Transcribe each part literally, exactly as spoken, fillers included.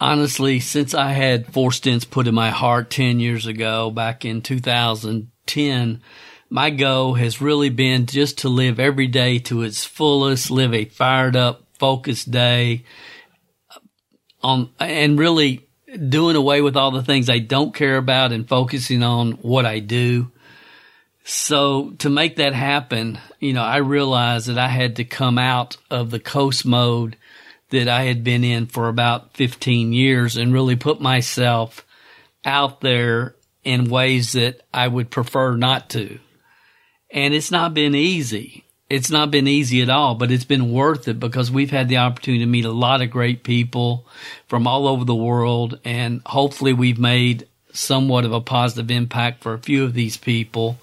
honestly, since I had four stents put in my heart ten years ago, back in two thousand ten, my goal has really been just to live every day to its fullest, live a fired up, focused day, on, and really doing away with all the things I don't care about and focusing on what I do. So to make that happen, you know, I realized that I had to come out of the coast mode that I had been in for about fifteen years and really put myself out there in ways that I would prefer not to. And it's not been easy. It's not been easy at all, but it's been worth it because we've had the opportunity to meet a lot of great people from all over the world. And hopefully we've made somewhat of a positive impact for a few of these people.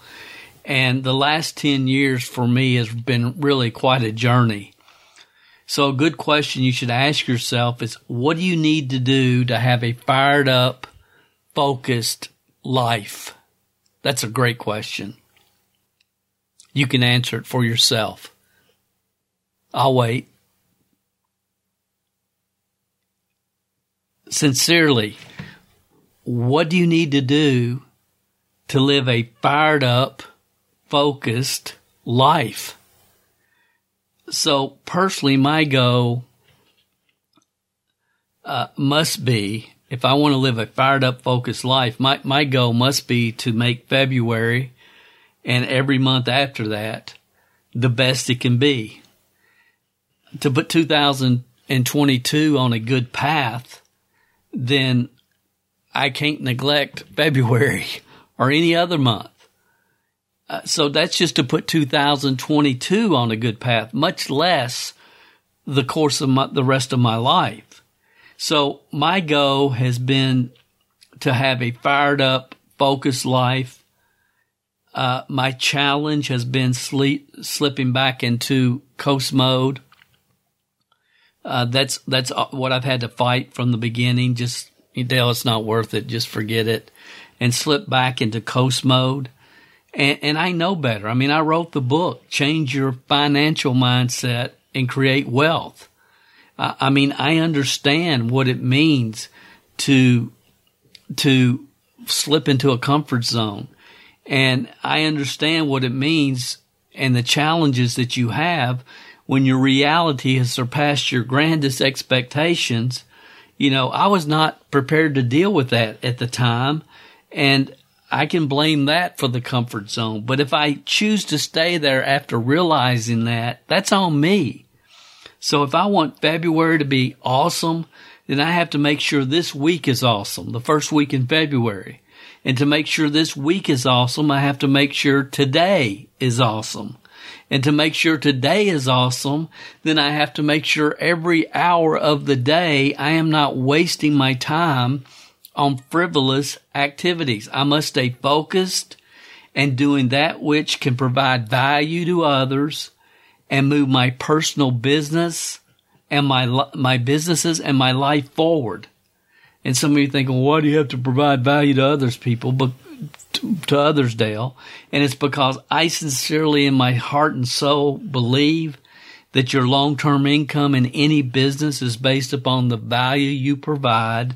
And the last ten years for me has been really quite a journey. So a good question you should ask yourself is, what do you need to do to have a fired up, focused life? That's a great question. You can answer it for yourself. I'll wait. Sincerely, what do you need to do to live a fired up, focused life? So personally, my goal uh, must be, if I want to live a fired up, focused life, my, my goal must be to make February and every month after that the best it can be. To put two thousand twenty-two on a good path, then I can't neglect February or any other month. Uh, so that's just to put two thousand twenty-two on a good path, much less the course of my, the rest of my life. So my goal has been to have a fired up, focused life. Uh, my challenge has been sleep, slipping back into coast mode. Uh, that's, that's what I've had to fight from the beginning. Just, Dale, it's not worth it. Just forget it and slip back into coast mode. And, and I know better. I mean, I wrote the book, Change Your Financial Mindset and Create Wealth. I, I mean, I understand what it means to, to slip into a comfort zone. And I understand what it means and the challenges that you have when your reality has surpassed your grandest expectations. You know, I was not prepared to deal with that at the time, and I can blame that for the comfort zone. But if I choose to stay there after realizing that, that's on me. So if I want February to be awesome, then I have to make sure this week is awesome, the first week in February. And to make sure this week is awesome, I have to make sure today is awesome. And to make sure today is awesome, then I have to make sure every hour of the day I am not wasting my time on frivolous activities. I must stay focused and doing that which can provide value to others and move my personal business and my my businesses and my life forward. And some of you think, well, why do you have to provide value to others, people, but to, to others, Dale? And it's because I sincerely in my heart and soul believe that your long-term income in any business is based upon the value you provide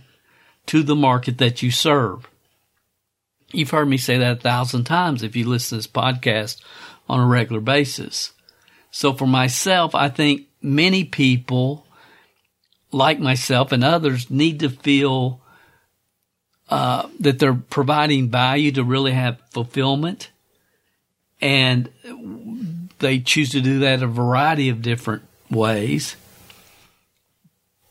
to the market that you serve. You've heard me say that a thousand times if you listen to this podcast on a regular basis. So for myself, I think many people, like myself and others, need to feel uh, that they're providing value to really have fulfillment. And they choose to do that a variety of different ways.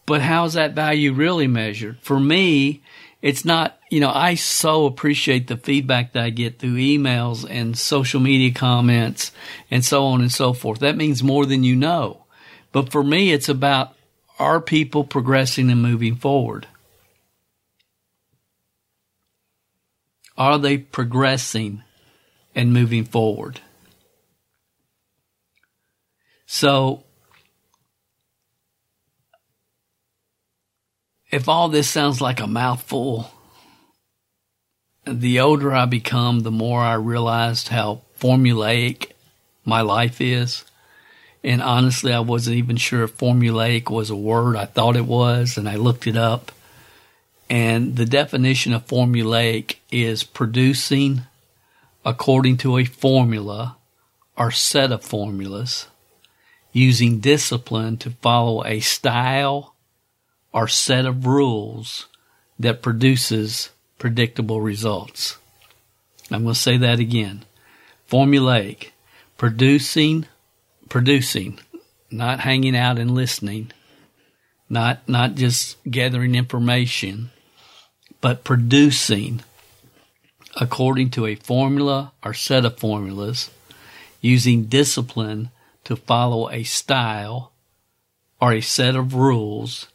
But how's that value really measured? For me, it's not, you know, I so appreciate the feedback that I get through emails and social media comments and so on and so forth. That means more than you know. But for me, it's about, are people progressing and moving forward? Are they progressing and moving forward? So, if all this sounds like a mouthful, the older I become, the more I realized how formulaic my life is. And honestly, I wasn't even sure if formulaic was a word. I thought it was, and I looked it up. And the definition of formulaic is producing according to a formula or set of formulas, using discipline to follow a style or set of rules that produces predictable results. I'm going to say that again. Formulaic, producing, producing, not hanging out and listening, not not just gathering information, but producing according to a formula or set of formulas, using discipline to follow a style or a set of rules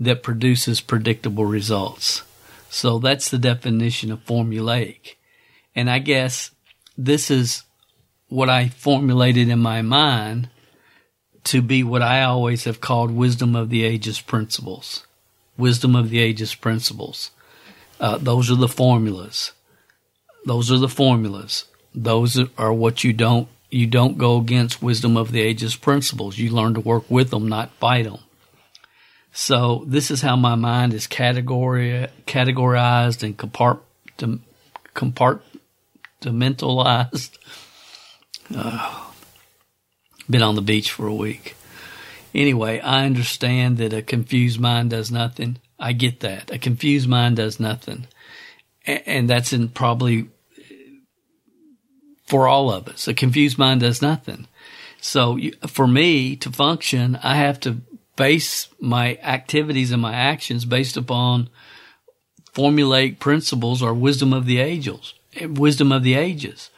that produces predictable results. So that's the definition of formulaic. And I guess this is what I formulated in my mind to be what I always have called wisdom of the ages principles. Wisdom of the ages principles. Uh, those are the formulas. Those are the formulas. Those are what you don't, you don't go against wisdom of the ages principles. You learn to work with them, not fight them. So this is how my mind is category, categorized and compartment, compartmentalized. Uh, been on the beach for a week. Anyway, I understand that a confused mind does nothing. I get that. A confused mind does nothing. A- and that's in probably for all of us. A confused mind does nothing. So you, for me to function, I have to base my activities and my actions based upon formulaic principles or wisdom of the ages. Wisdom of the ages.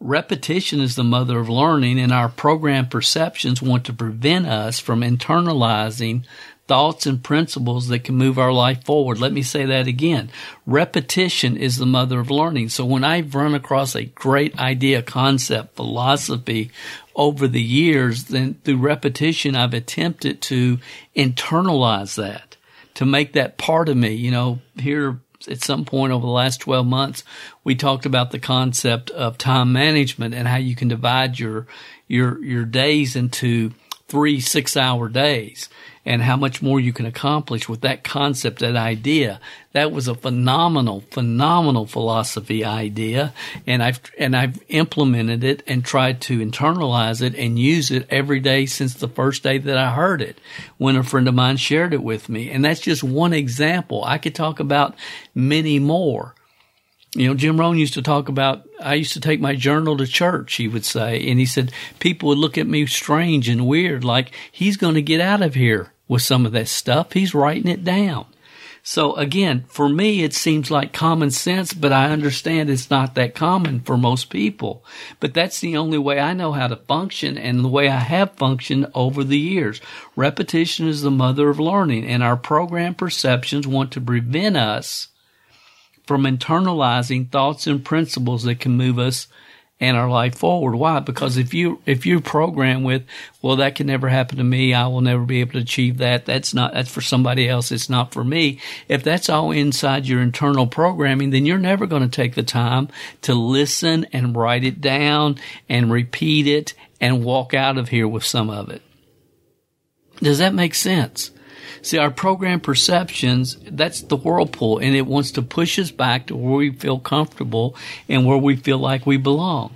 Repetition is the mother of learning, and our programmed perceptions want to prevent us from internalizing thoughts and principles that can move our life forward. Let me say that again. Repetition is the mother of learning. So when I've run across a great idea, concept, philosophy over the years, then through repetition, I've attempted to internalize that, to make that part of me. You know, here at some point over the last twelve months, we talked about the concept of time management and how you can divide your, your, your days into three six-hour days, and how much more you can accomplish with that concept, that idea. That was a phenomenal, phenomenal philosophy idea, and I've and I've implemented it and tried to internalize it and use it every day since the first day that I heard it, when a friend of mine shared it with me. And that's just one example. I could talk about many more. You know, Jim Rohn used to talk about, I used to take my journal to church, he would say, and he said people would look at me strange and weird, like he's going to get out of here with some of that stuff. He's writing it down. So again, for me, it seems like common sense, but I understand it's not that common for most people. But that's the only way I know how to function, and the way I have functioned over the years. Repetition is the mother of learning, and our programmed perceptions want to prevent us from internalizing thoughts and principles that can move us and our life forward. Why? Because if you if you program with, well, that can never happen to me, I will never be able to achieve that, that's not that's for somebody else, it's not for me. If that's all inside your internal programming, then you're never going to take the time to listen and write it down and repeat it and walk out of here with some of it. Does that make sense? See, our programmed perceptions, that's the whirlpool, and it wants to push us back to where we feel comfortable and where we feel like we belong.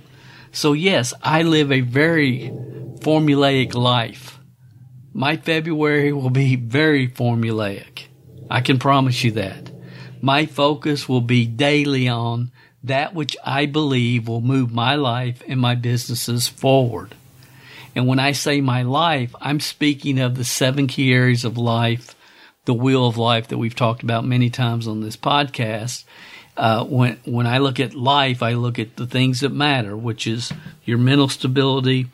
So, yes, I live a very formulaic life. My February will be very formulaic. I can promise you that. My focus will be daily on that which I believe will move my life and my businesses forward. And when I say my life, I'm speaking of the seven key areas of life, the wheel of life that we've talked about many times on this podcast. Uh, when when I look at life, I look at the things that matter, which is your mental stability,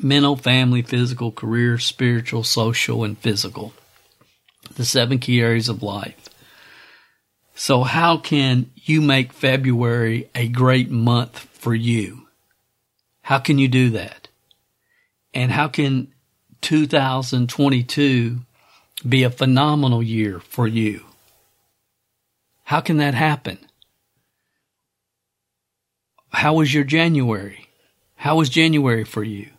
mental, family, physical, career, spiritual, social, and physical. The seven key areas of life. So how can you make February a great month for you? How can you do that? And how can two thousand twenty-two be a phenomenal year for you? How can that happen? How was your January? How was January for you?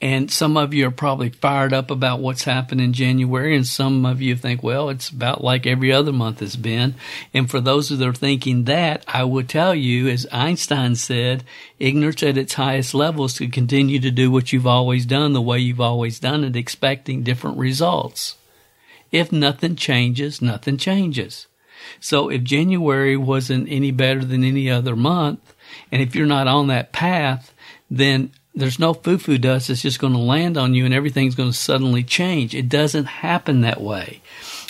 And some of you are probably fired up about what's happened in January, and some of you think, well, it's about like every other month has been. And for those that are thinking that, I would tell you, as Einstein said, ignorance at its highest levels could continue to do what you've always done the way you've always done it, expecting different results. If nothing changes, nothing changes. So if January wasn't any better than any other month, and if you're not on that path, then there's no foo-foo dust that's just going to land on you and everything's going to suddenly change. It doesn't happen that way.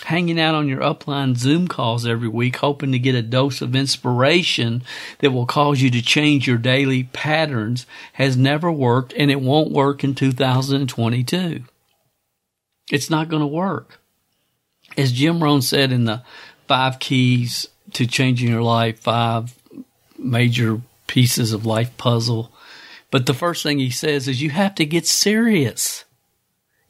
Hanging out on your upline Zoom calls every week, hoping to get a dose of inspiration that will cause you to change your daily patterns has never worked, and it won't work in two thousand twenty-two. It's not going to work. As Jim Rohn said in the Five Keys to Changing Your Life, five major pieces of life puzzle, but the first thing he says is you have to get serious.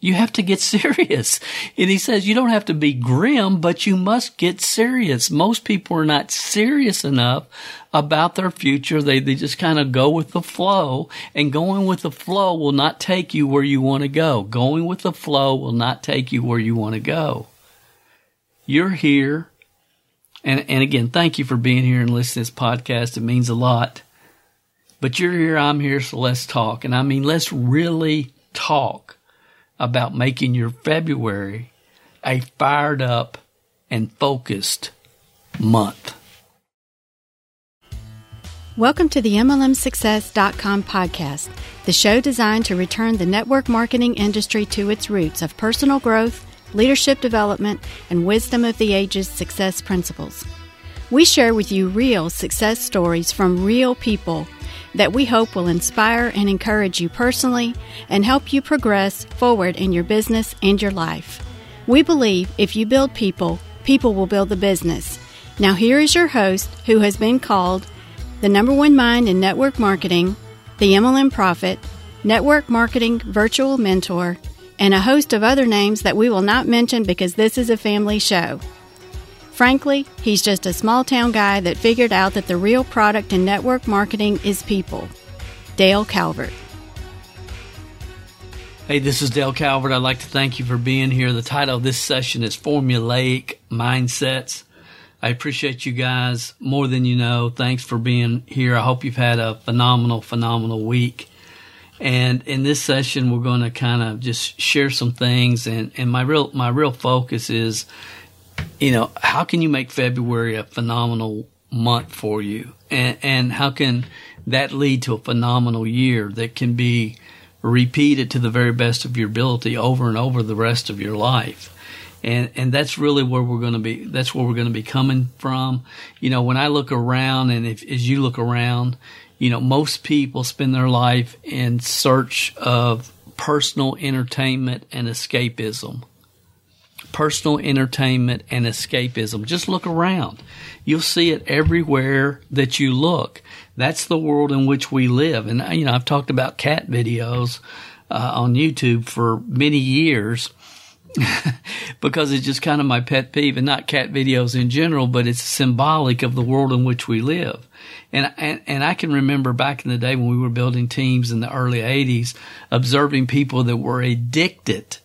You have to get serious. And he says you don't have to be grim, but you must get serious. Most people are not serious enough about their future. They they just kind of go with the flow, and going with the flow will not take you where you want to go. Going with the flow will not take you where you want to go. You're here. And, and again, thank you for being here and listening to this podcast. It means a lot. But you're here, I'm here, so let's talk. And I mean, let's really talk about making your February a fired up and focused month. Welcome to the M L M Success dot com podcast, the show designed to return the network marketing industry to its roots of personal growth, leadership development, and wisdom of the ages success principles. We share with you real success stories from real people that we hope will inspire and encourage you personally and help you progress forward in your business and your life. We believe if you build people, people will build the business. Now here is your host, who has been called the number one mind in network marketing, the M L M prophet, network marketing virtual mentor, and a host of other names that we will not mention because this is a family show. Frankly, he's just a small-town guy that figured out that the real product in network marketing is people. Dale Calvert. Hey, this is Dale Calvert. I'd like to thank you for being here. The title of this session is Formulaic Mindsets. I appreciate you guys more than you know. Thanks for being here. I hope you've had a phenomenal, phenomenal week. And in this session, we're going to kind of just share some things. And, and my real my real focus is, you know, how can you make February a phenomenal month for you? And, and how can that lead to a phenomenal year that can be repeated to the very best of your ability over and over the rest of your life? And and that's really where we're going to be. That's where we're going to be coming from. You know, when I look around, and if as you look around, you know, most people spend their life in search of personal entertainment and escapism. Personal entertainment and escapism. Just look around. You'll see it everywhere that you look. That's the world in which we live. And, you know, I've talked about cat videos uh, on YouTube for many years because it's just kind of my pet peeve, and not cat videos in general, but it's symbolic of the world in which we live. And, and and I can remember back in the day when we were building teams in the early eighties, observing people that were addicted,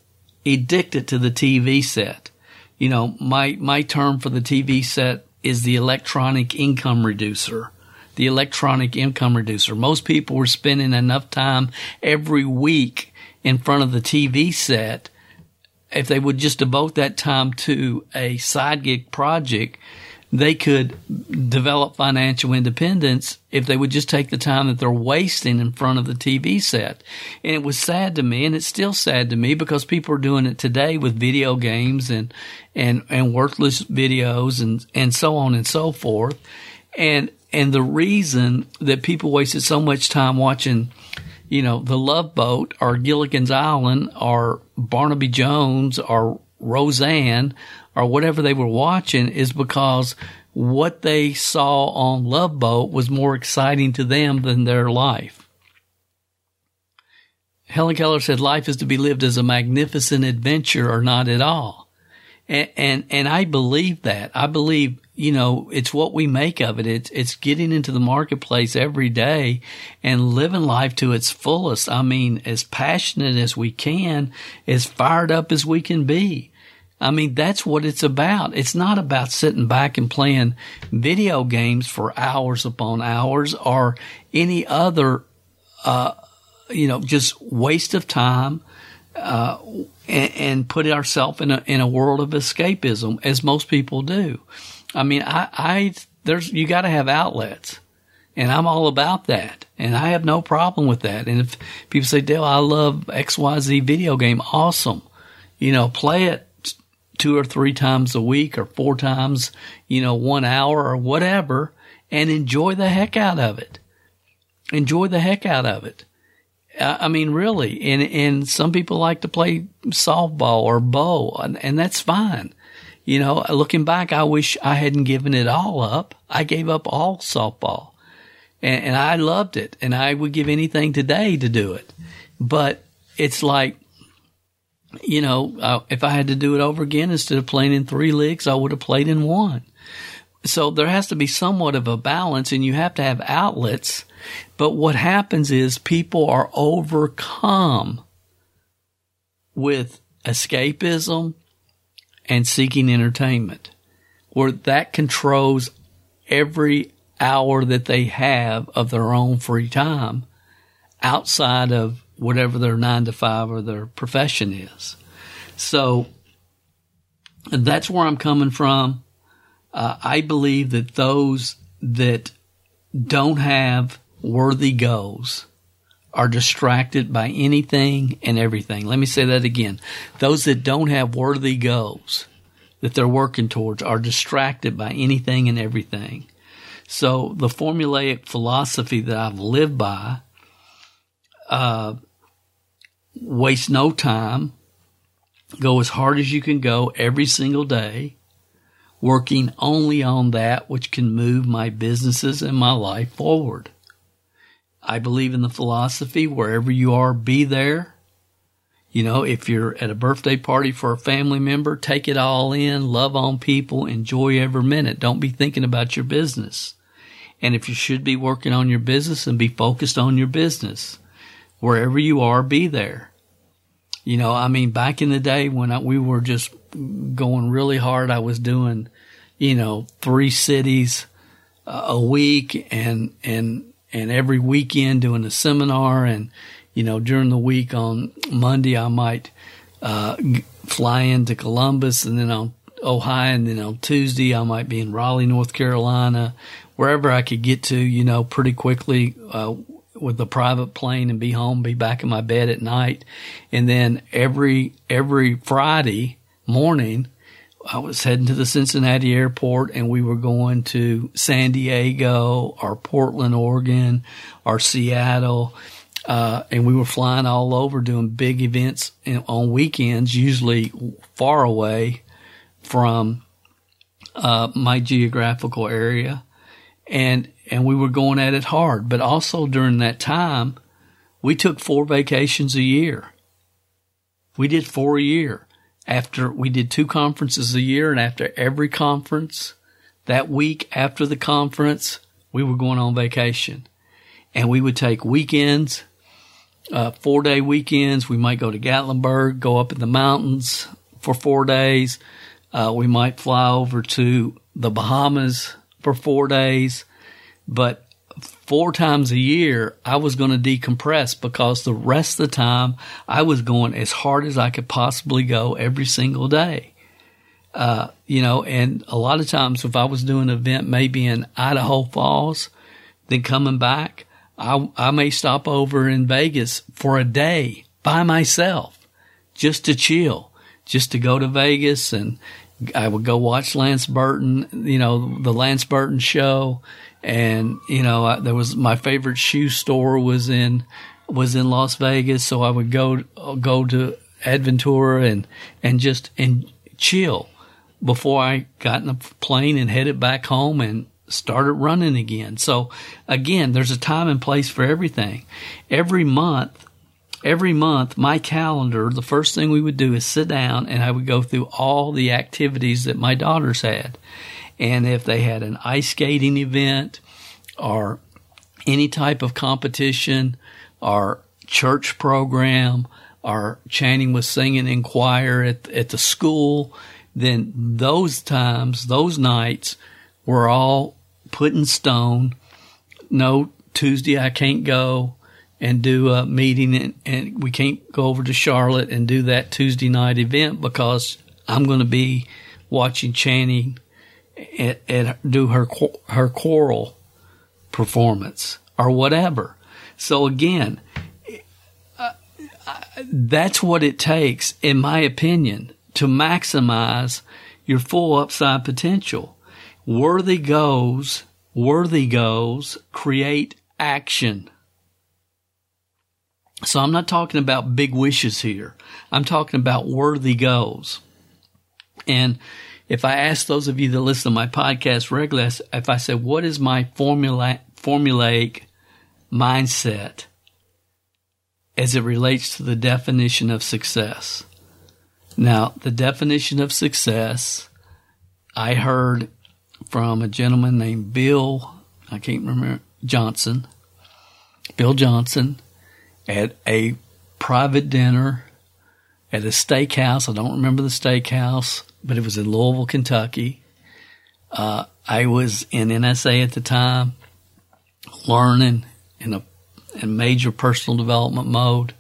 addicted to the T V set. You know, my, my term for the T V set is the electronic income reducer. The electronic income reducer. Most people were spending enough time every week in front of the T V set. If they would just devote that time to a side gig project, they could develop financial independence if they would just take the time that they're wasting in front of the T V set. And it was sad to me, and it's still sad to me, because people are doing it today with video games and and, and worthless videos and, and so on and so forth. And and the reason that people wasted so much time watching, you know, The Love Boat or Gilligan's Island or Barnaby Jones or Roseanne or whatever they were watching is because what they saw on Love Boat was more exciting to them than their life. Helen Keller said, life is to be lived as a magnificent adventure or not at all. And, and, and I believe that. I believe you know, it's what we make of it. It's, it's getting into the marketplace every day and living life to its fullest. I mean, as passionate as we can, as fired up as we can be. I mean, that's what it's about. It's not about sitting back and playing video games for hours upon hours or any other, uh, you know, just waste of time. Uh, and, and put ourselves in a in a world of escapism, as most people do. I mean, I, I there's you got to have outlets, and I'm all about that, and I have no problem with that. And if people say, "Dale, I love X Y Z video game," awesome, you know, play it two or three times a week or four times, you know, one hour or whatever, and enjoy the heck out of it. Enjoy the heck out of it. I mean, really, and and some people like to play softball or bow, and, and that's fine. You know, looking back, I wish I hadn't given it all up. I gave up all softball, and, and I loved it, and I would give anything today to do it. But it's like, you know, uh, if I had to do it over again, instead of playing in three leagues, I would have played in one. So there has to be somewhat of a balance, and you have to have outlets. But what happens is people are overcome with escapism and seeking entertainment, where that controls every hour that they have of their own free time outside of whatever their nine to five or their profession is. So that's where I'm coming from. Uh, I believe that those that don't have worthy goals are distracted by anything and everything. Let me say that again. Those that don't have worthy goals that they're working towards are distracted by anything and everything. So the formulaic philosophy that I've lived by, uh, waste no time, go as hard as you can go every single day, working only on that which can move my businesses and my life forward. I believe in the philosophy, wherever you are, be there. You know, if you're at a birthday party for a family member, take it all in, love on people, enjoy every minute. Don't be thinking about your business. And if you should be working on your business, and be focused on your business. Wherever you are, be there. You know, I mean, back in the day when I, we were just going really hard, I was doing, you know, three cities uh, a week and, and, and every weekend doing a seminar. And, you know, during the week on Monday, I might, uh, fly into Columbus and then on Ohio. And then on Tuesday, I might be in Raleigh, North Carolina, wherever I could get to, you know, pretty quickly, uh, with a private plane, and be home, be back in my bed at night. And then every, every Friday morning, I was heading to the Cincinnati airport, and we were going to San Diego or Portland, Oregon or Seattle. Uh, and we were flying all over doing big events on weekends, usually far away from, uh, my geographical area. And, and we were going at it hard. But also during that time, we took four vacations a year. We did four a year. After we did two conferences a year, and after every conference, that week after the conference, we were going on vacation. And we would take weekends, uh, four-day weekends. We might go to Gatlinburg, go up in the mountains for four days. Uh, we might fly over to the Bahamas for four days. But four times a year, I was going to decompress, because the rest of the time I was going as hard as I could possibly go every single day. Uh, you know, and a lot of times if I was doing an event maybe in Idaho Falls, then coming back, I, I may stop over in Vegas for a day by myself just to chill, just to go to Vegas. And I would go watch Lance Burton, you know, the Lance Burton show. And, you know, I, there was my favorite shoe store was in, was in Las Vegas. So I would go, go to Adventura and, and just, and chill before I got in a plane and headed back home and started running again. So again, there's a time and place for everything. Every month, every month, my calendar, the first thing we would do is sit down, and I would go through all the activities that my daughters had. And if they had an ice skating event or any type of competition or church program or chanting with singing in choir at, at the school, then those times, those nights were all put in stone. No, Tuesday I can't go and do a meeting, and, and we can't go over to Charlotte and do that Tuesday night event because I'm going to be watching Channing and, and do her her choral performance or whatever. So again, uh, uh, that's what it takes, in my opinion, to maximize your full upside potential. Worthy goals, worthy goals create action. So I'm not talking about big wishes here. I'm talking about worthy goals. And if I ask those of you that listen to my podcast regularly, if I said, what is my formula, formulaic mindset as it relates to the definition of success? Now, the definition of success, I heard from a gentleman named Bill, I can't remember, Johnson, Bill Johnson, at a private dinner at a steakhouse. I don't remember the steakhouse, but it was in Louisville, Kentucky. Uh, I was in N S A at the time, learning in a in major personal development mode,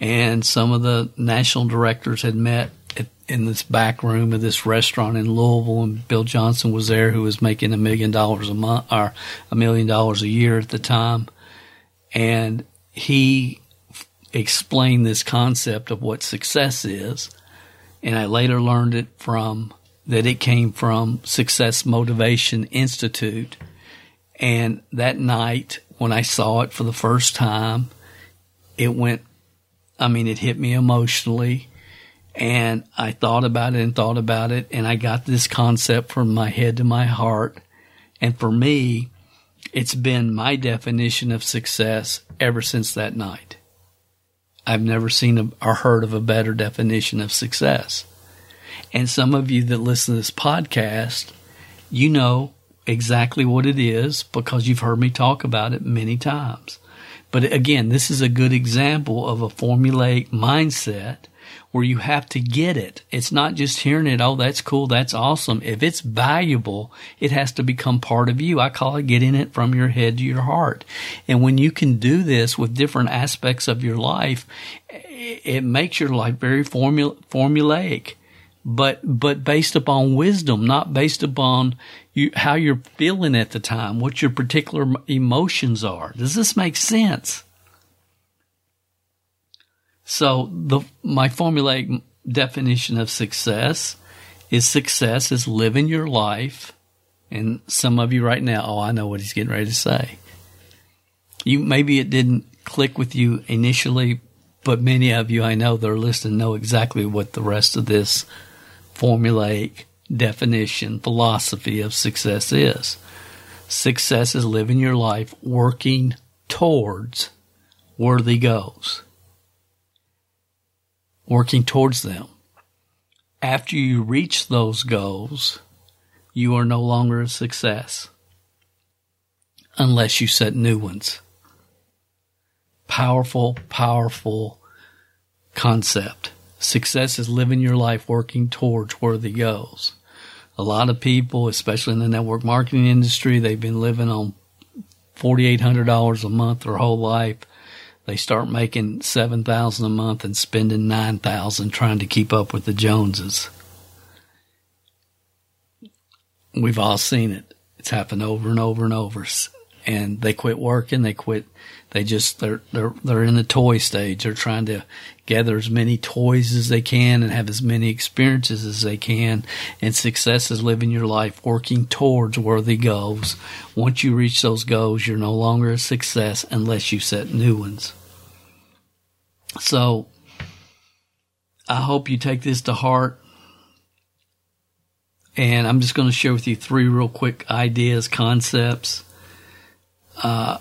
and some of the national directors had met at, in this back room of this restaurant in Louisville, and Bill Johnson was there, who was making a million dollars a month or a million dollars a year at the time, and he f- explained this concept of what success is, and I later learned it from that it came from Success Motivation Institute. And that night, when I saw it for the first time, it went, I mean, it hit me emotionally, and I thought about it and thought about it, and I got this concept from my head to my heart. And for me, it's been my definition of success ever since that night. I've never seen a, or heard of a better definition of success. And some of you that listen to this podcast, you know exactly what it is because you've heard me talk about it many times. But again, this is a good example of a formulaic mindset where you have to get it. It's not just hearing it, oh, that's cool, that's awesome. If it's valuable, it has to become part of you. I call it getting it from your head to your heart. And when you can do this with different aspects of your life, it makes your life very formula- formulaic, but but based upon wisdom, not based upon you, how you're feeling at the time, what your particular emotions are. Does this make sense? So the, my formulaic definition of success is success is living your life. And some of you right now, oh, I know what he's getting ready to say. You maybe it didn't click with you initially, but many of you I know that are listening know exactly what the rest of this formulaic definition, philosophy of success is. Success is living your life working towards worthy goals. Working towards them. After you reach those goals, you are no longer a success unless you set new ones. Powerful, powerful concept. Success is living your life working towards worthy goals. A lot of people, especially in the network marketing industry, they've been living on four thousand eight hundred dollars a month their whole life. They start making seven thousand dollars a month and spending nine thousand dollars trying to keep up with the Joneses. We've all seen it. It's happened over and over and over. And they quit working. They quit. They just they're they're they're in the toy stage. They're trying to gather as many toys as they can and have as many experiences as they can. And success is living your life working towards worthy goals. Once you reach those goals, you're no longer a success unless you set new ones. So I hope you take this to heart. And I'm just going to share with you three real quick ideas, concepts. Uh,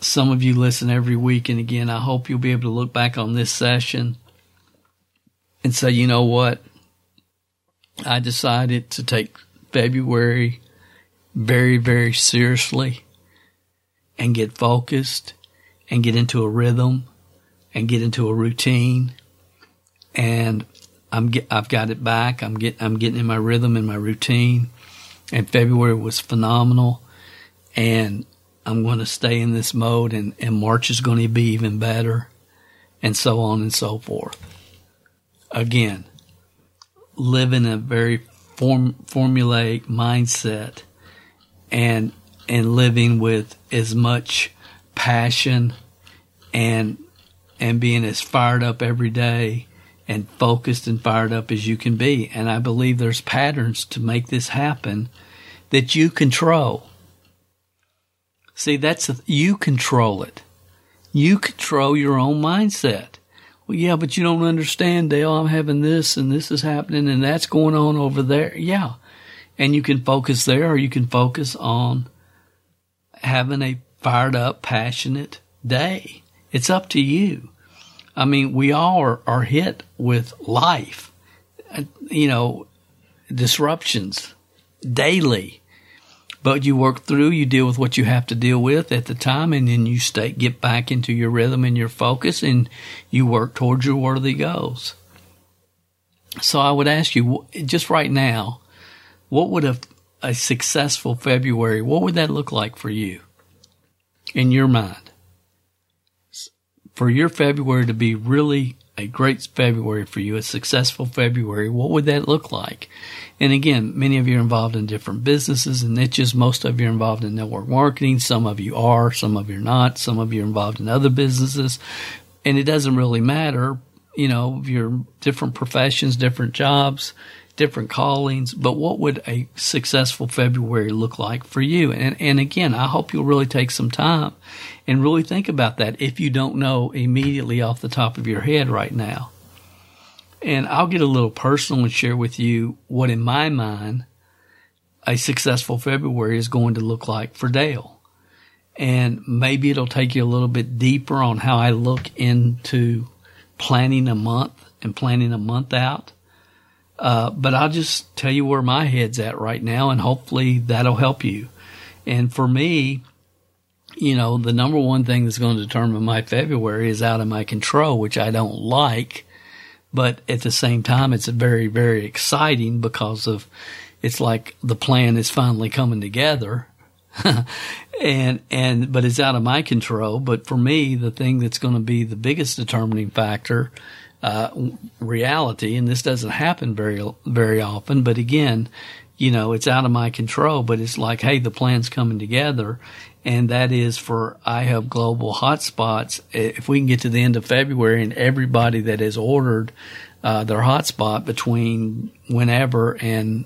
some of you listen every week, and again, I hope you'll be able to look back on this session and say, you know what? I decided to take February very, very seriously and get focused and get into a rhythm and get into a routine. And I'm get, I've got it back. I'm get, I'm getting in my rhythm and my routine. And February was phenomenal. And I'm going to stay in this mode, and, and March is going to be even better, and so on and so forth. Again, live in a very form, formulaic mindset and and living with as much passion and and being as fired up every day and focused and fired up as you can be. And I believe there's patterns to make this happen that you control. See, that's a, you control it. You control your own mindset. Well, yeah, but you don't understand, Dale. I'm having this, and this is happening, and that's going on over there. Yeah. And you can focus there, or you can focus on having a fired up, passionate day. It's up to you. I mean, we all are, are hit with life, you know, disruptions daily. But you work through, you deal with what you have to deal with at the time, and then you stay, get back into your rhythm and your focus, and you work towards your worthy goals. So I would ask you, just right now, what would a, a successful February, what would that look like for you in your mind? For your February to be really a great February for you, a successful February, what would that look like? And again, many of you are involved in different businesses and niches. Most of you are involved in network marketing. Some of you are, some of you are not. Some of you are involved in other businesses. And it doesn't really matter, you know, your different professions, different jobs, different callings. But what would a successful February look like for you? And, and again, I hope you'll really take some time and really think about that if you don't know immediately off the top of your head right now. And I'll get a little personal and share with you what, in my mind, a successful February is going to look like for Dale. And maybe it'll take you a little bit deeper on how I look into planning a month and planning a month out. Uh, but I'll just tell you where my head's at right now, and hopefully that'll help you. And for me, you know, the number one thing that's going to determine my February is out of my control, which I don't like. But at the same time, it's very, very exciting because of it's like the plan is finally coming together. and and but it's out of my control. But for me, the thing that's going to be the biggest determining factor, uh, reality, and this doesn't happen very, very often. But again, you know, it's out of my control. But it's like, hey, the plan's coming together. And that is for iHub Global Hotspots. If we can get to the end of February and everybody that has ordered uh, their hotspot between whenever and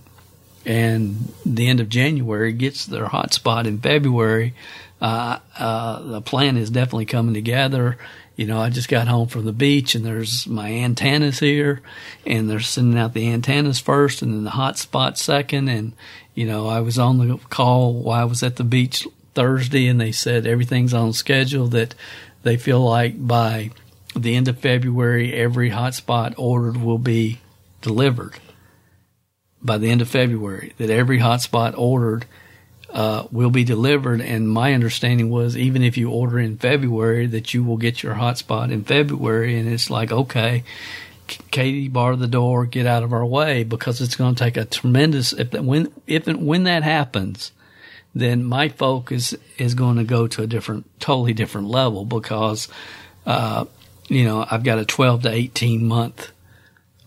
and the end of January gets their hotspot in February, uh, uh, the plan is definitely coming together. You know, I just got home from the beach, and there's my antennas here, and they're sending out the antennas first and then the hotspot second. And, you know, I was on the call while I was at the beach Thursday, and they said everything's on schedule, that they feel like by the end of February, every hotspot ordered will be delivered. By the end of February, that every hotspot ordered uh, will be delivered. And my understanding was, even if you order in February, that you will get your hotspot in February. And it's like, okay, Katie, bar the door, get out of our way, because it's going to take a tremendous, if when if and when that happens, then my focus is going to go to a different, totally different level, because, uh, you know, I've got a twelve to eighteen month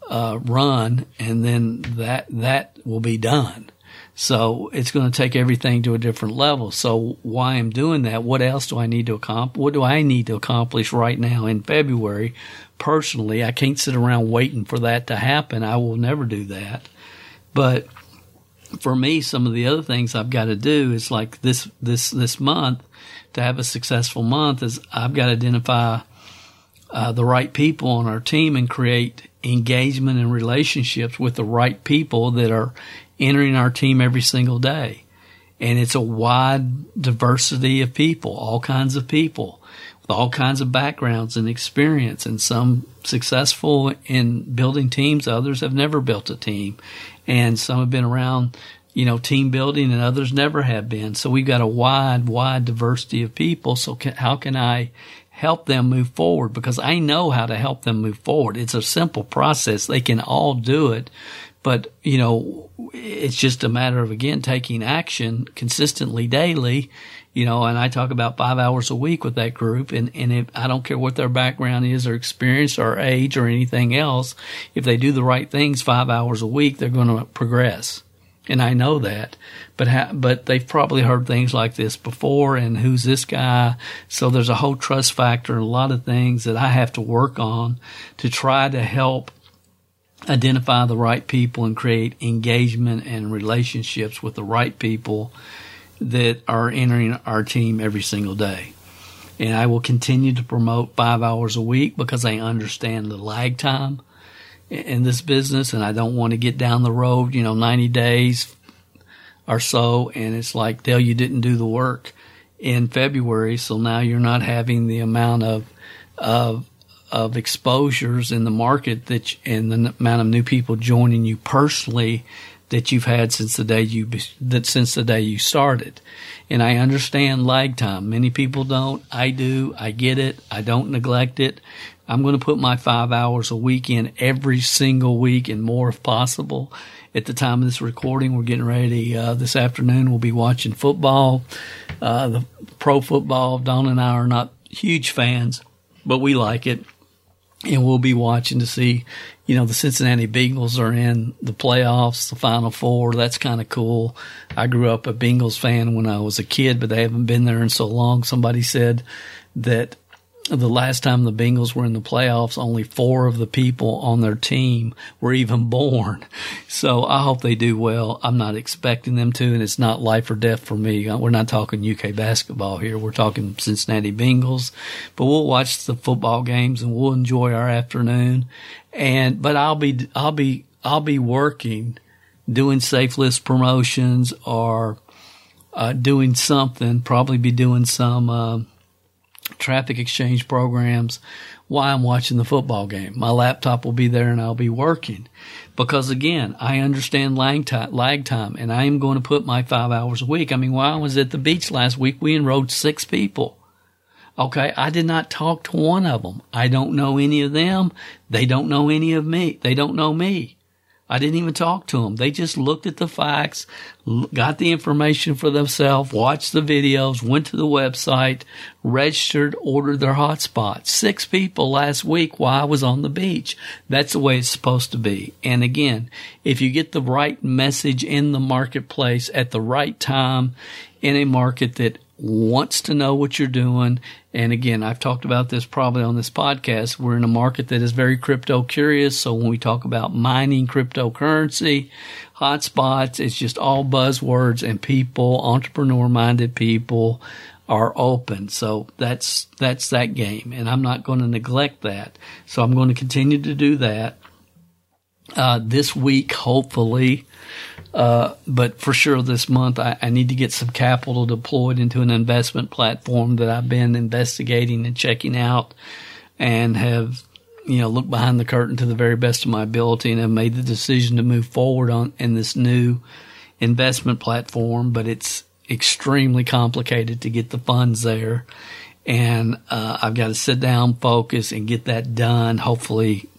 uh, run, and then that, that will be done. So it's going to take everything to a different level. So while I'm doing that, what else do I need to accomplish? What do I need to accomplish right now in February? Personally, I can't sit around waiting for that to happen. I will never do that. But for me, some of the other things I've got to do is like this, this, this month, to have a successful month, is I've got to identify uh, the right people on our team and create engagement and relationships with the right people that are entering our team every single day. And it's a wide diversity of people, all kinds of people. all kinds of backgrounds and experience, and some successful in building teams. Others have never built a team, and some have been around, you know, team building, and others never have been. So we've got a wide, wide diversity of people. So can, how can I help them move forward? Because I know how to help them move forward. It's a simple process. They can all do it. But, you know, it's just a matter of, again, taking action consistently daily, you know, and I talk about five hours a week with that group. And, and if, I don't care what their background is or experience or age or anything else, if they do the right things five hours a week, they're going to progress. And I know that, but ha- but they've probably heard things like this before, and who's this guy? So there's a whole trust factor and a lot of things that I have to work on to try to help identify the right people and create engagement and relationships with the right people that are entering our team every single day. And I will continue to promote five hours a week because I understand the lag time in this business, and I don't want to get down the road, you know, ninety days or so, and it's like, Dale, you didn't do the work in February, so now you're not having the amount of of of exposures in the market that, and the amount of new people joining you personally that you've had since the day you that since the day you started. And I understand lag time. Many people don't. I do. I get it. I don't neglect it. I'm going to put my five hours a week in every single week, and more if possible. At the time of this recording, we're getting ready. Uh, this afternoon, we'll be watching football, uh, the pro football. Don and I are not huge fans, but we like it. And we'll be watching to see, you know, the Cincinnati Bengals are in the playoffs, the Final Four. That's kind of cool. I grew up a Bengals fan when I was a kid, but they haven't been there in so long. Somebody said that the last time the Bengals were in the playoffs, only four of the people on their team were even born. So I hope they do well. I'm not expecting them to, and it's not life or death for me. We're not talking U K basketball here. We're talking Cincinnati Bengals. But we'll watch the football games, and we'll enjoy our afternoon. And but I'll be I'll be I'll be working, doing safe list promotions, or uh, doing something. Probably be doing some. Uh, traffic exchange programs while I'm watching the football game. My laptop will be there and I'll be working because, again, I understand lag time, lag time, and I am going to put my five hours a week. I mean, while I was at the beach last week, we enrolled six people. Okay, I did not talk to one of them. I don't know any of them. They don't know any of me. They don't know me. I didn't even talk to them. They just looked at the facts, got the information for themselves, watched the videos, went to the website, registered, ordered their hotspot. Six people last week while I was on the beach. That's the way it's supposed to be. And again, if you get the right message in the marketplace at the right time in a market that wants to know what you're doing. And again, I've talked about this probably on this podcast. We're in a market that is very crypto curious. So when we talk about mining cryptocurrency, hotspots, it's just all buzzwords, and people, entrepreneur minded people are open. So that's, that's that game. And I'm not going to neglect that. So I'm going to continue to do that, uh, this week, hopefully. Uh, but for sure this month, I, I need to get some capital deployed into an investment platform that I've been investigating and checking out, and have, you know, looked behind the curtain to the very best of my ability, and have made the decision to move forward on in this new investment platform. But it's extremely complicated to get the funds there. And, uh, I've got to sit down, focus, and get that done. Hopefully,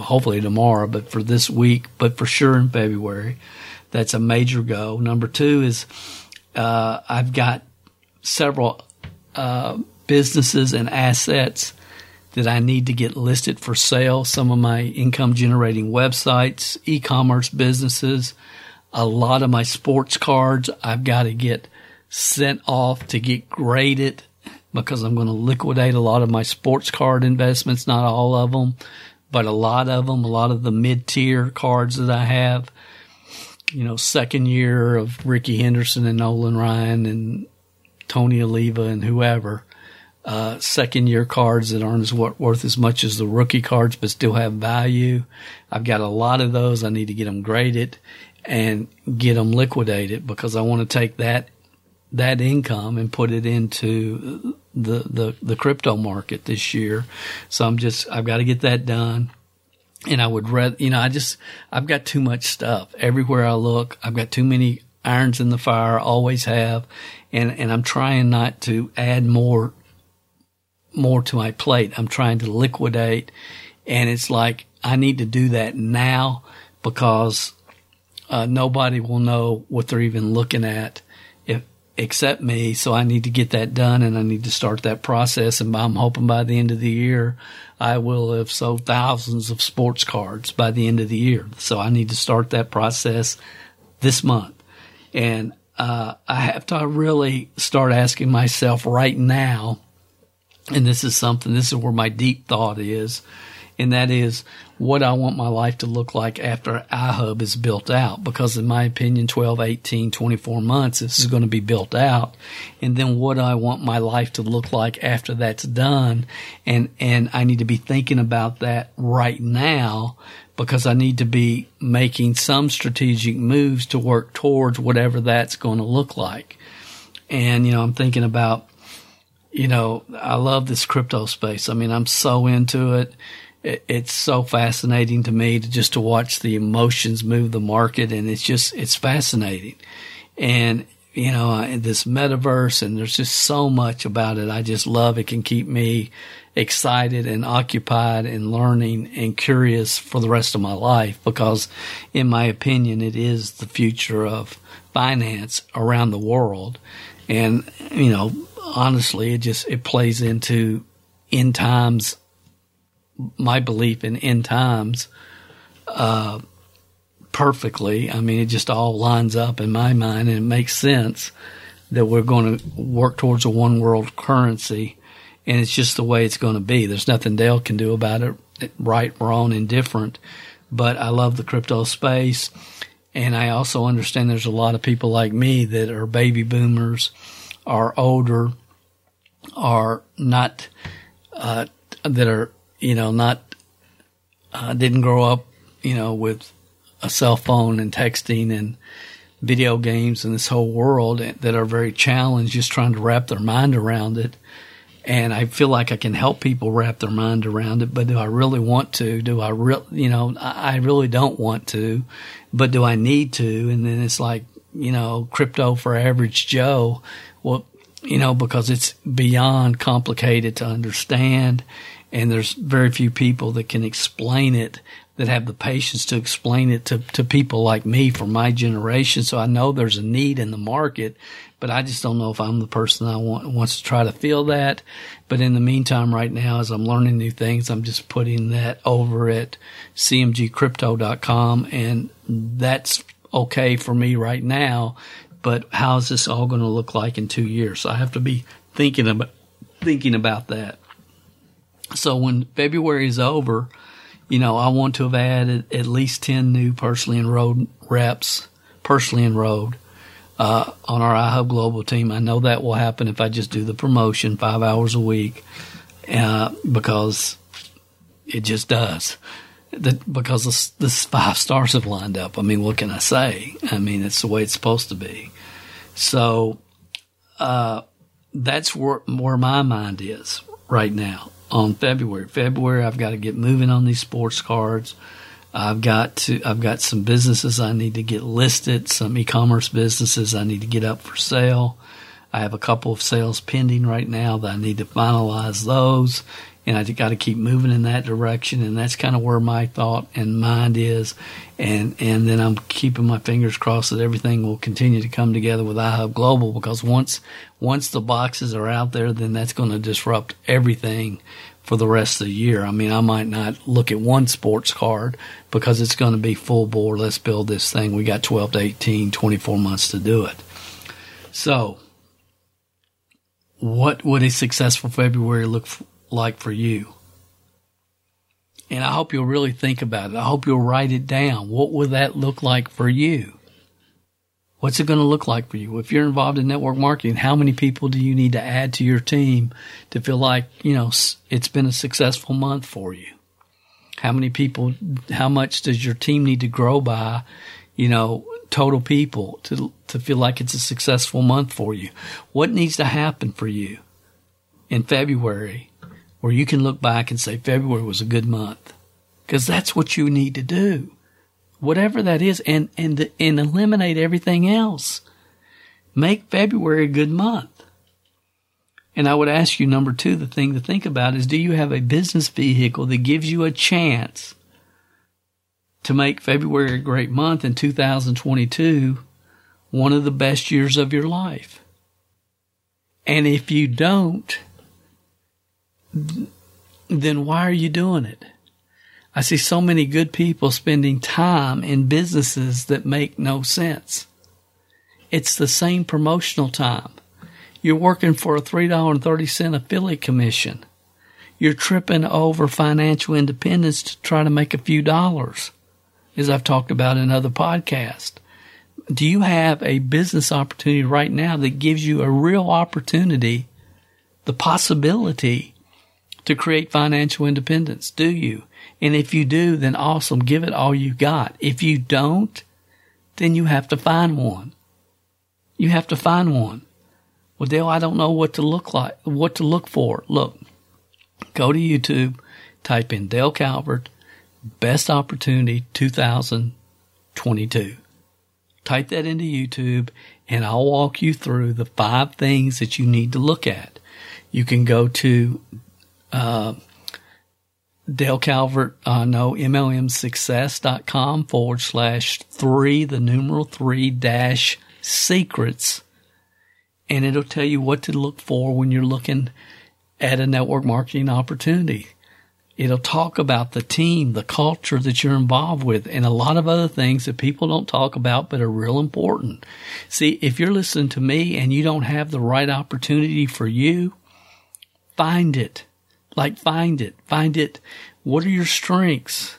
hopefully tomorrow, but for this week, but for sure in February. That's a major go. Number two is uh, I've got several uh, businesses and assets that I need to get listed for sale. Some of my income-generating websites, e-commerce businesses, a lot of my sports cards I've got to get sent off to get graded because I'm going to liquidate a lot of my sports card investments, not all of them, but a lot of them, a lot of the mid-tier cards that I have. You know, second year of Ricky Henderson and Nolan Ryan and Tony Oliva and whoever, uh, second year cards that aren't as worth as much as the rookie cards, but still have value. I've got a lot of those. I need to get them graded and get them liquidated because I want to take that, that income and put it into the, the, the crypto market this year. So I'm just, I've got to get that done. And I would rather, you know, I just, I've got too much stuff everywhere I look. I've got too many irons in the fire, always have. And, and I'm trying not to add more, more to my plate. I'm trying to liquidate. And it's like, I need to do that now because uh, nobody will know what they're even looking at if, except me. So I need to get that done, and I need to start that process. And I'm hoping by the end of the year, I will have sold thousands of sports cards by the end of the year. So I need to start that process this month. And uh, I have to really start asking myself right now, and this is something, this is where my deep thought is, and that is what I want my life to look like after iHub is built out. Because in my opinion, twelve, eighteen, twenty-four months, this is going to be built out. And then what I want my life to look like after that's done. And, and I need to be thinking about that right now, because I need to be making some strategic moves to work towards whatever that's going to look like. And, you know, I'm thinking about, you know, I love this crypto space. I mean, I'm so into it. It's so fascinating to me to just to watch the emotions move the market, and it's just, it's fascinating. And, you know, this metaverse, and there's just so much about it I just love. It can keep me excited and occupied and learning and curious for the rest of my life, because in my opinion, it is the future of finance around the world. And, you know, honestly, it just, it plays into end times, my belief in end times, uh, perfectly. I mean, it just all lines up in my mind, and it makes sense that we're going to work towards a one world currency, and it's just the way it's going to be. There's nothing Dale can do about it, right, wrong, indifferent. But I love the crypto space. And I also understand there's a lot of people like me that are baby boomers, are older, are not, uh, that are, you know, not, uh, didn't grow up, you know, with a cell phone and texting and video games and this whole world, that are very challenged just trying to wrap their mind around it. And I feel like I can help people wrap their mind around it, but do I really want to? Do I really, you know, I really don't want to, but do I need to? And then it's like, you know, crypto for average Joe. Well, you know, because it's beyond complicated to understand. And there's very few people that can explain it, that have the patience to explain it to, to people like me from my generation. So I know there's a need in the market, but I just don't know if I'm the person I want, wants to try to fill that. But in the meantime, right now, as I'm learning new things, I'm just putting that over at c m g crypto dot com. And that's okay for me right now. But how's this all going to look like in two years? So I have to be thinking about, thinking about that. So when February is over, you know, I want to have added at least ten new personally enrolled reps, personally enrolled, uh, on our iHub Global team. I know that will happen if I just do the promotion five hours a week, uh, because it just does. The, because the, the five stars have lined up. I mean, what can I say? I mean, it's the way it's supposed to be. So, uh, that's where, where my mind is right now. On February, February, I've got to get moving on these sports cards. I've got to, I've got some businesses I need to get listed, some e-commerce businesses I need to get up for sale. I have a couple of sales pending right now that I need to finalize those. And I got to keep moving in that direction. And that's kind of where my thought and mind is. And, and then I'm keeping my fingers crossed that everything will continue to come together with iHub Global, because once, once the boxes are out there, then that's going to disrupt everything for the rest of the year. I mean, I might not look at one sports card because it's going to be full bore. Let's build this thing. We got twelve to eighteen, twenty-four months to do it. So what would a successful February look for? Like for you? And I hope you'll really think about it. I hope you'll write it down. What would that look like for you? What's it going to look like for you? If you're involved in network marketing, how many people do you need to add to your team to feel like, you know, it's been a successful month for you? How many people, how much does your team need to grow by, you know, total people to, to feel like it's a successful month for you? What needs to happen for you? in February where you can look back and say February was a good month, because that's what you need to do, whatever that is, and, and, and eliminate everything else. Make February a good month. And I would ask you, number two, the thing to think about is, do you have a business vehicle that gives you a chance to make February a great month in two thousand twenty-two one of the best years of your life? And if you don't, then why are you doing it? I see so many good people spending time in businesses that make no sense. It's the same promotional time. You're working for a three dollars and thirty cents affiliate commission. You're tripping over financial independence to try to make a few dollars, as I've talked about in other podcasts. Do you have a business opportunity right now that gives you a real opportunity, the possibility to create financial independence? Do you? And if you do, then awesome. Give it all you got. If you don't, then you have to find one. You have to find one. Well, Dale, I don't know what to look like, what to look for. Look, go to YouTube, type in Dale Calvert, best opportunity two thousand twenty-two. Type that into YouTube, and I'll walk you through the five things that you need to look at. You can go to uh, Dale Calvert, uh, no, M L M Success dot com forward slash three, the numeral three dash secrets, and it'll tell you what to look for when you're looking at a network marketing opportunity. It'll talk about the team, the culture that you're involved with, and a lot of other things that people don't talk about but are real important. See, if you're listening to me and you don't have the right opportunity for you, find it. Like, find it. Find it. What are your strengths?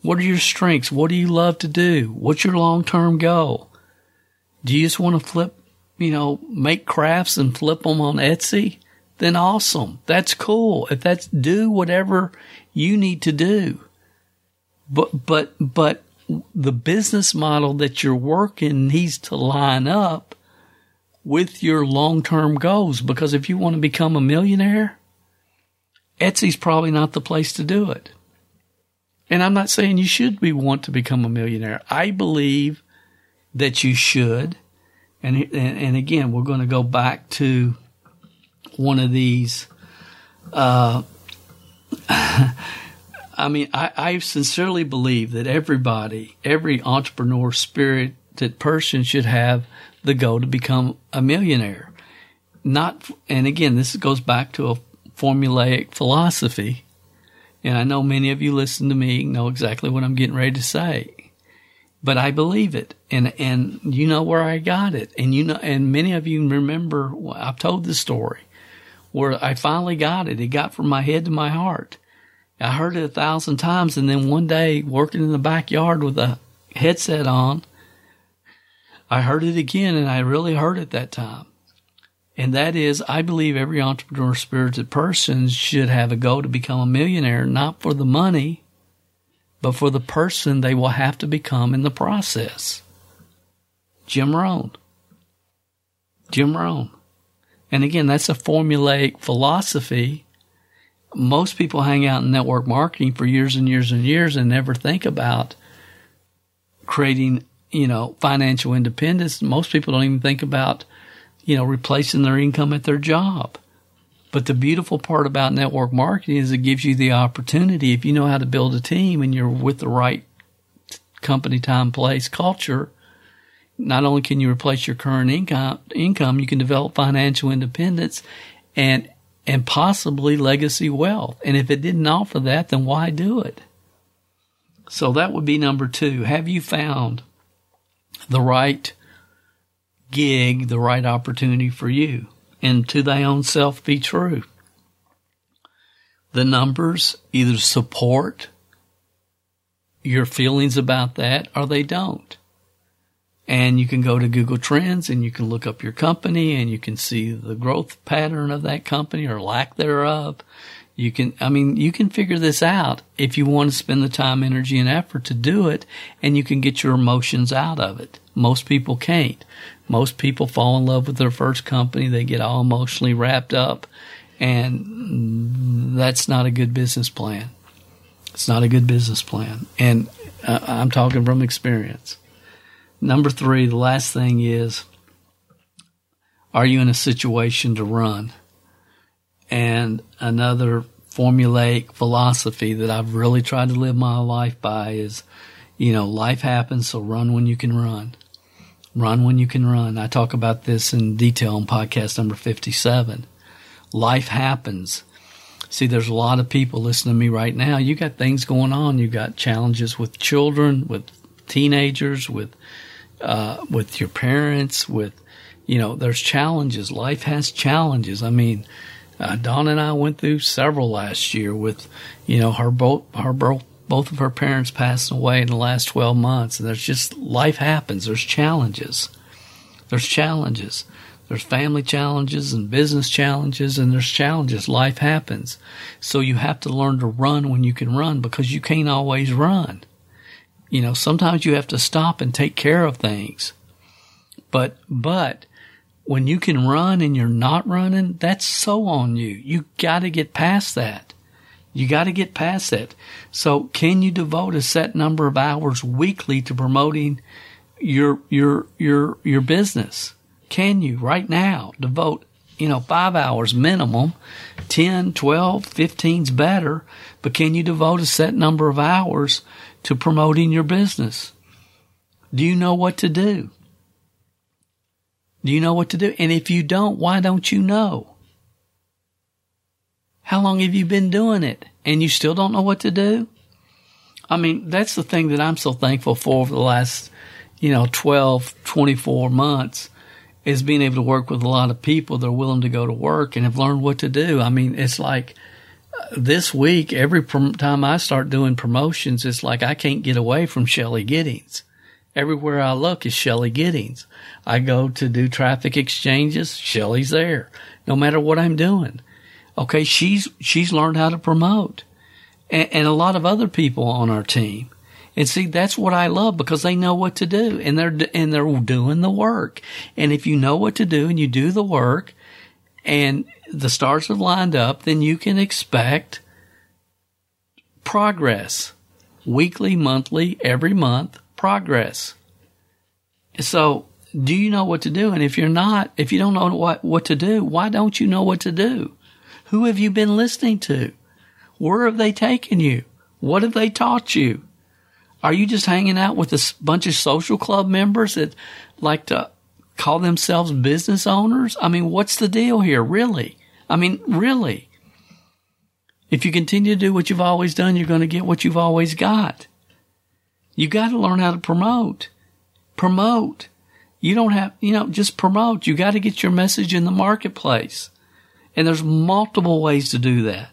What are your strengths? What do you love to do? What's your long-term goal? Do you just want to flip, you know, make crafts and flip them on Etsy? Then awesome. That's cool. If that's, do whatever you need to do. But, but, but the business model that you're working needs to line up with your long-term goals. Because if you want to become a millionaire, Etsy's probably not the place to do it. And I'm not saying you should be want to become a millionaire. I believe that you should. And, and, and again, we're going to go back to one of these, uh, I mean, I, I sincerely believe that everybody, every entrepreneur spirited person should have the goal to become a millionaire. Not, and again, this goes back to a formulaic philosophy. And I know many of you listen to me know exactly what I'm getting ready to say, but I believe it. And, and you know where I got it. And you know, and many of you remember, well, I've told the story where I finally got it. It got from my head to my heart. I heard it a thousand times, and then one day, working in the backyard with a headset on, I heard it again, and I really heard it that time. And that is, I believe every entrepreneur spirited person should have a goal to become a millionaire, not for the money, but for the person they will have to become in the process. Jim Rohn. Jim Rohn. And again, that's a formulaic philosophy. Most people hang out in network marketing for years and years and years and never think about creating, you know, financial independence. Most people don't even think about, you know, replacing their income at their job. But the beautiful part about network marketing is it gives you the opportunity, if you know how to build a team and you're with the right company, time, place, culture, not only can you replace your current income, income, you can develop financial independence and and possibly legacy wealth. And if it didn't offer that, then why do it? So that would be number two. Have you found the right gig, the right opportunity for you? And to thy own self be true. The numbers either support your feelings about that or they don't. And you can go to Google Trends and you can look up your company and you can see the growth pattern of that company or lack thereof. You can, I mean, you can figure this out if you want to spend the time, energy, and effort to do it, and you can get your emotions out of it. Most people can't. Most people fall in love with their first company. They get all emotionally wrapped up, and that's not a good business plan. It's not a good business plan. And uh, I'm talking from experience. Number three, the last thing is, are you in a situation to run? And another formulaic philosophy that I've really tried to live my life by is, you know, life happens, so run when you can run. Run when you can run. I talk about this in detail on podcast number fifty-seven. Life happens. See, there's a lot of people listening to me right now. You got things going on. You got challenges with children, with teenagers, with uh, with your parents, with, you know, there's challenges. Life has challenges. I mean, Uh, Dawn and I went through several last year with, you know, her both her both both of her parents passing away in the last twelve months. And there's just, life happens. There's challenges. There's challenges. There's family challenges and business challenges, and there's challenges. Life happens. So you have to learn to run when you can run, because you can't always run. You know, sometimes you have to stop and take care of things. But but. When you can run and you're not running, that's so on you. You got to get past that. You got to get past that. So can you devote a set number of hours weekly to promoting your your your your business? Can you right now devote, you know, five hours minimum, ten, twelve, fifteen's better, but can you devote a set number of hours to promoting your business? Do you know what to do? Do you know what to do? And if you don't, why don't you know? How long have you been doing it and you still don't know what to do? I mean, that's the thing that I'm so thankful for over the last, you know, twelve, twenty-four months, is being able to work with a lot of people that are willing to go to work and have learned what to do. I mean, it's like this week, every prom- time I start doing promotions, it's like I can't get away from Shelly Giddings. Everywhere I look is Shelly Giddings. I go to do traffic exchanges, Shelly's there, no matter what I'm doing. Okay, she's she's learned how to promote. And, and a lot of other people on our team. And see, that's what I love, because they know what to do, and they're and they're doing the work. And if you know what to do and you do the work and the stars have lined up, then you can expect progress. Weekly, monthly, every month. Progress. So do you know what to do? And if you're not, if you don't know what, what to do, why don't you know what to do? Who have you been listening to? Where have they taken you? What have they taught you? Are you just hanging out with a bunch of social club members that like to call themselves business owners? I mean, what's the deal here? Really? I mean, really? If you continue to do what you've always done, you're going to get what you've always got. You got to learn how to promote. Promote. You don't have, you know, just promote. You got to get your message in the marketplace. And there's multiple ways to do that,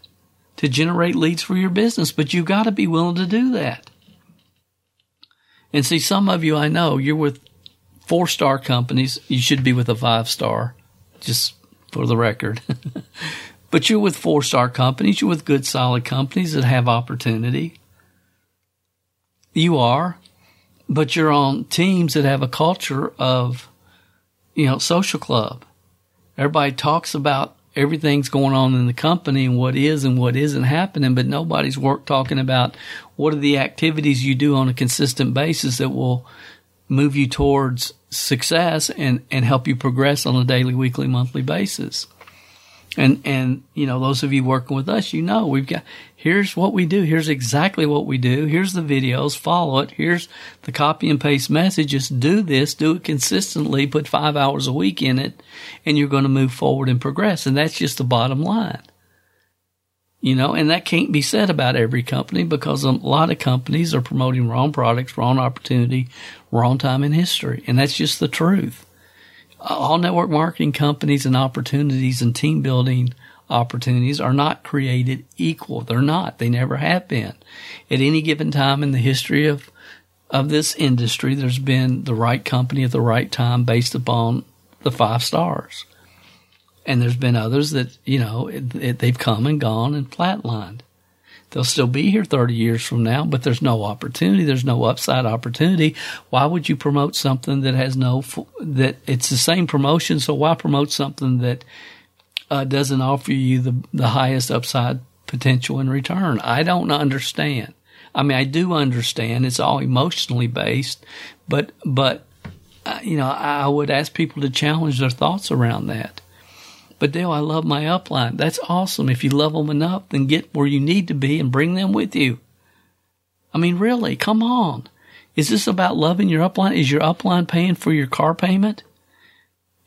to generate leads for your business, but you got to be willing to do that. And see, some of you, I know, you're with four-star companies. You should be with a five-star, just for the record. But you're with four-star companies. You're with good, solid companies that have opportunity. You are, but you're on teams that have a culture of, you know, social club. Everybody talks about everything's going on in the company and what is and what isn't happening, but nobody's work talking about what are the activities you do on a consistent basis that will move you towards success and, and help you progress on a daily, weekly, monthly basis. And, and, you know, those of you working with us, you know, we've got, here's what we do. Here's exactly what we do. Here's the videos. Follow it. Here's the copy and paste messages. Do this. Do it consistently. Put five hours a week in it, and you're going to move forward and progress. And that's just the bottom line. You know, and that can't be said about every company, because a lot of companies are promoting wrong products, wrong opportunity, wrong time in history. And that's just the truth. All network marketing companies and opportunities and team building opportunities are not created equal. They're not. They never have been. At any given time in the history of of this industry, there's been the right company at the right time based upon the five stars. And there's been others that, you know, it, it, they've come and gone and flatlined. They'll still be here thirty years from now, but there's no opportunity. There's no upside opportunity. Why would you promote something that has no, that it's the same promotion? So why promote something that uh, doesn't offer you the, the highest upside potential in return? I don't understand. I mean, I do understand it's all emotionally based, but, but, you know, I would ask people to challenge their thoughts around that. But Dale, I love my upline. That's awesome. If you love them enough, then get where you need to be and bring them with you. I mean, really, come on. Is this about loving your upline? Is your upline paying for your car payment?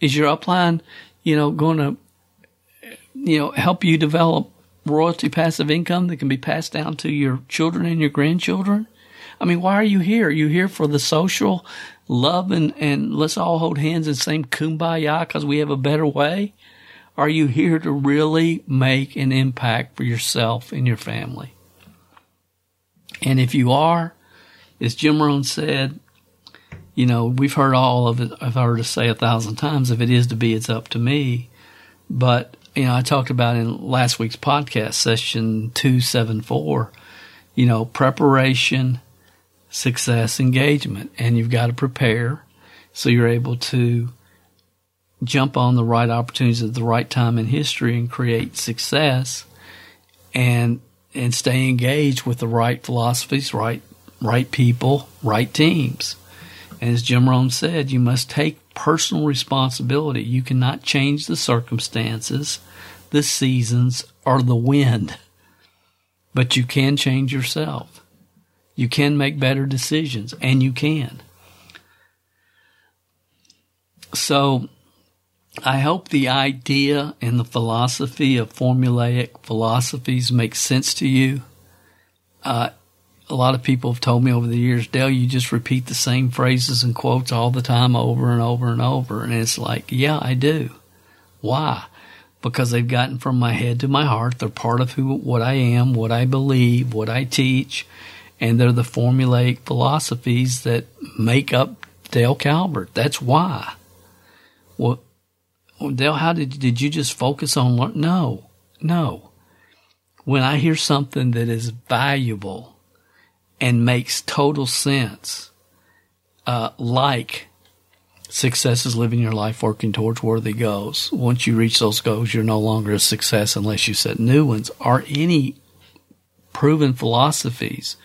Is your upline, you know, going to, you know, help you develop royalty passive income that can be passed down to your children and your grandchildren? I mean, why are you here? Are you here for the social love and, and let's all hold hands and sing kumbaya because we have a better way? Are you here to really make an impact for yourself and your family? And if you are, as Jim Rohn said, you know, we've heard all of it. I've heard us say a thousand times, if it is to be, it's up to me. But, you know, I talked about in last week's podcast, session two seventy-four, you know, preparation, success, engagement. And you've got to prepare so you're able to jump on the right opportunities at the right time in history and create success, and and stay engaged with the right philosophies, right right people, right teams. And as Jim Rohn said, you must take personal responsibility. You cannot change the circumstances, the seasons, or the wind, but you can change yourself. You can make better decisions, and you can. So I hope the idea and the philosophy of formulaic philosophies makes sense to you. Uh, a lot of people have told me over the years, Dale, you just repeat the same phrases and quotes all the time over and over and over. And it's like, yeah, I do. Why? Because they've gotten from my head to my heart. They're part of who, what I am, what I believe, what I teach. And they're the formulaic philosophies that make up Dale Calvert. That's why. Well, Dale, how did did you just focus on learn? No, no. When I hear something that is valuable and makes total sense, uh, like success is living your life working towards worthy goals. Once you reach those goals, you're no longer a success unless you set new ones. Or any proven philosophies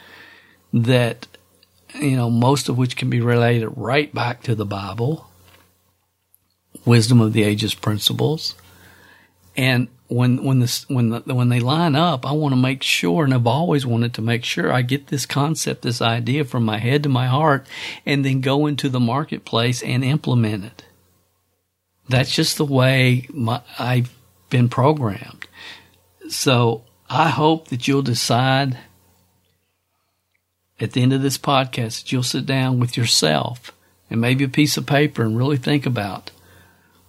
that, you know, most of which can be related right back to the Bible. Wisdom of the Ages principles, and when when this when the, when they line up, I want to make sure, and I've always wanted to make sure I get this concept, this idea from my head to my heart, and then go into the marketplace and implement it. That's just the way my, I've been programmed. So I hope that you'll decide at the end of this podcast that you'll sit down with yourself and maybe a piece of paper and really think about,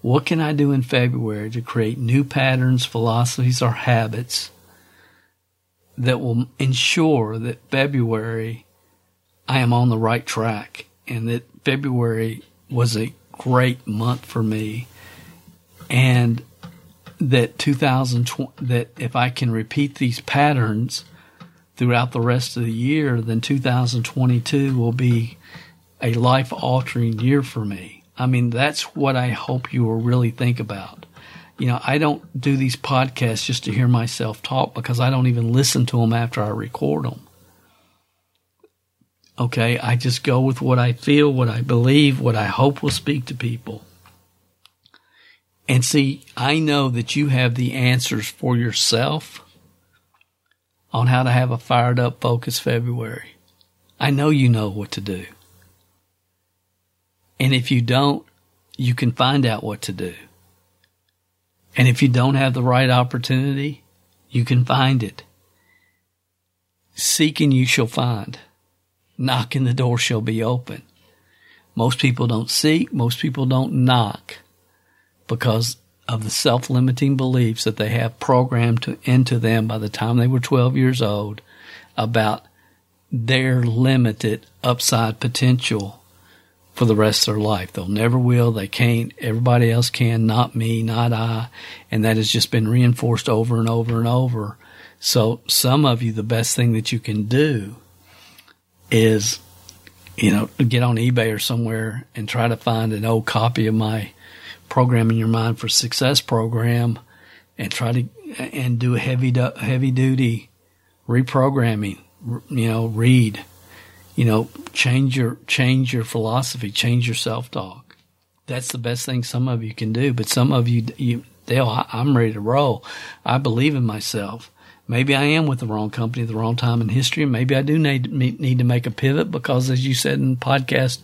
what can I do in February to create new patterns, philosophies, or habits that will ensure that February I am on the right track and that February was a great month for me, and that two thousand twenty, that if I can repeat these patterns throughout the rest of the year, then two thousand twenty-two will be a life-altering year for me. I mean, that's what I hope you will really think about. You know, I don't do these podcasts just to hear myself talk because I don't even listen to them after I record them. Okay, I just go with what I feel, what I believe, what I hope will speak to people. And see, I know that you have the answers for yourself on how to have a fired up, focused February. I know you know what to do. And if you don't, you can find out what to do. And if you don't have the right opportunity, you can find it. Seek and you shall find. Knock and the door shall be open. Most people don't seek. Most people don't knock because of the self-limiting beliefs that they have programmed to, into them by the time they were twelve years old about their limited upside potential for the rest of their life. They'll never will. They can't. Everybody else can, not me, not I. And that has just been reinforced over and over and over. So some of you, the best thing that you can do is, you know, get on eBay or somewhere and try to find an old copy of my Programming Your Mind for Success program and try to and do a heavy, heavy duty reprogramming, you know, read. You know, change your change your philosophy, change your self-talk. That's the best thing some of you can do. But some of you, you Dale, I'm ready to roll. I believe in myself. Maybe I am with the wrong company at the wrong time in history. Maybe I do need, need to make a pivot because, as you said in the podcast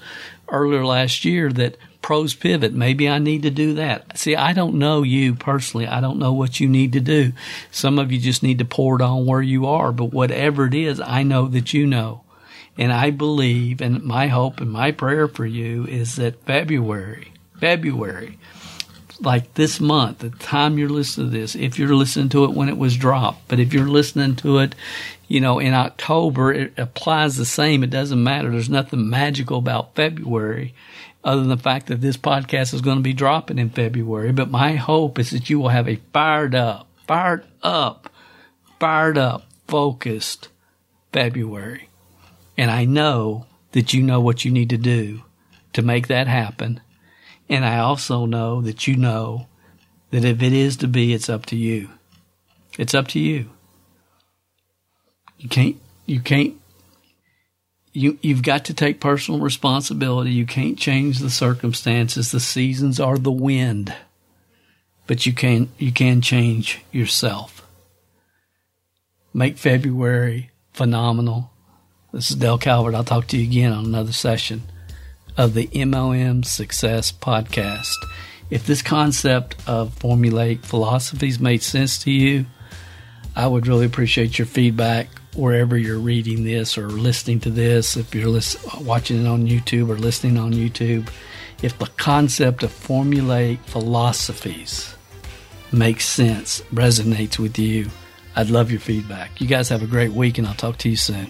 earlier last year, that pros pivot. Maybe I need to do that. See, I don't know you personally. I don't know what you need to do. Some of you just need to pour it on where you are. But whatever it is, I know that you know. And I believe, and my hope and my prayer for you is that February, February, like this month, the time you're listening to this, if you're listening to it when it was dropped, but if you're listening to it, you know, in October, it applies the same. It doesn't matter. There's nothing magical about February other than the fact that this podcast is going to be dropping in February. But my hope is that you will have a fired up, fired up, fired up, focused February. And I know that you know what you need to do to make that happen. And I also know that you know that if it is to be, it's up to you. It's up to you. You can't, you can't, you, you've got to take personal responsibility. You can't change the circumstances, the seasons or the wind, but you can, you can change yourself. Make February phenomenal. This is Dale Calvert. I'll talk to you again on another session of the M L M Success Podcast. If this concept of formulaic philosophies made sense to you, I would really appreciate your feedback wherever you're reading this or listening to this. If you're listen- watching it on YouTube or listening on YouTube, if the concept of formulaic philosophies makes sense, resonates with you, I'd love your feedback. You guys have a great week, and I'll talk to you soon.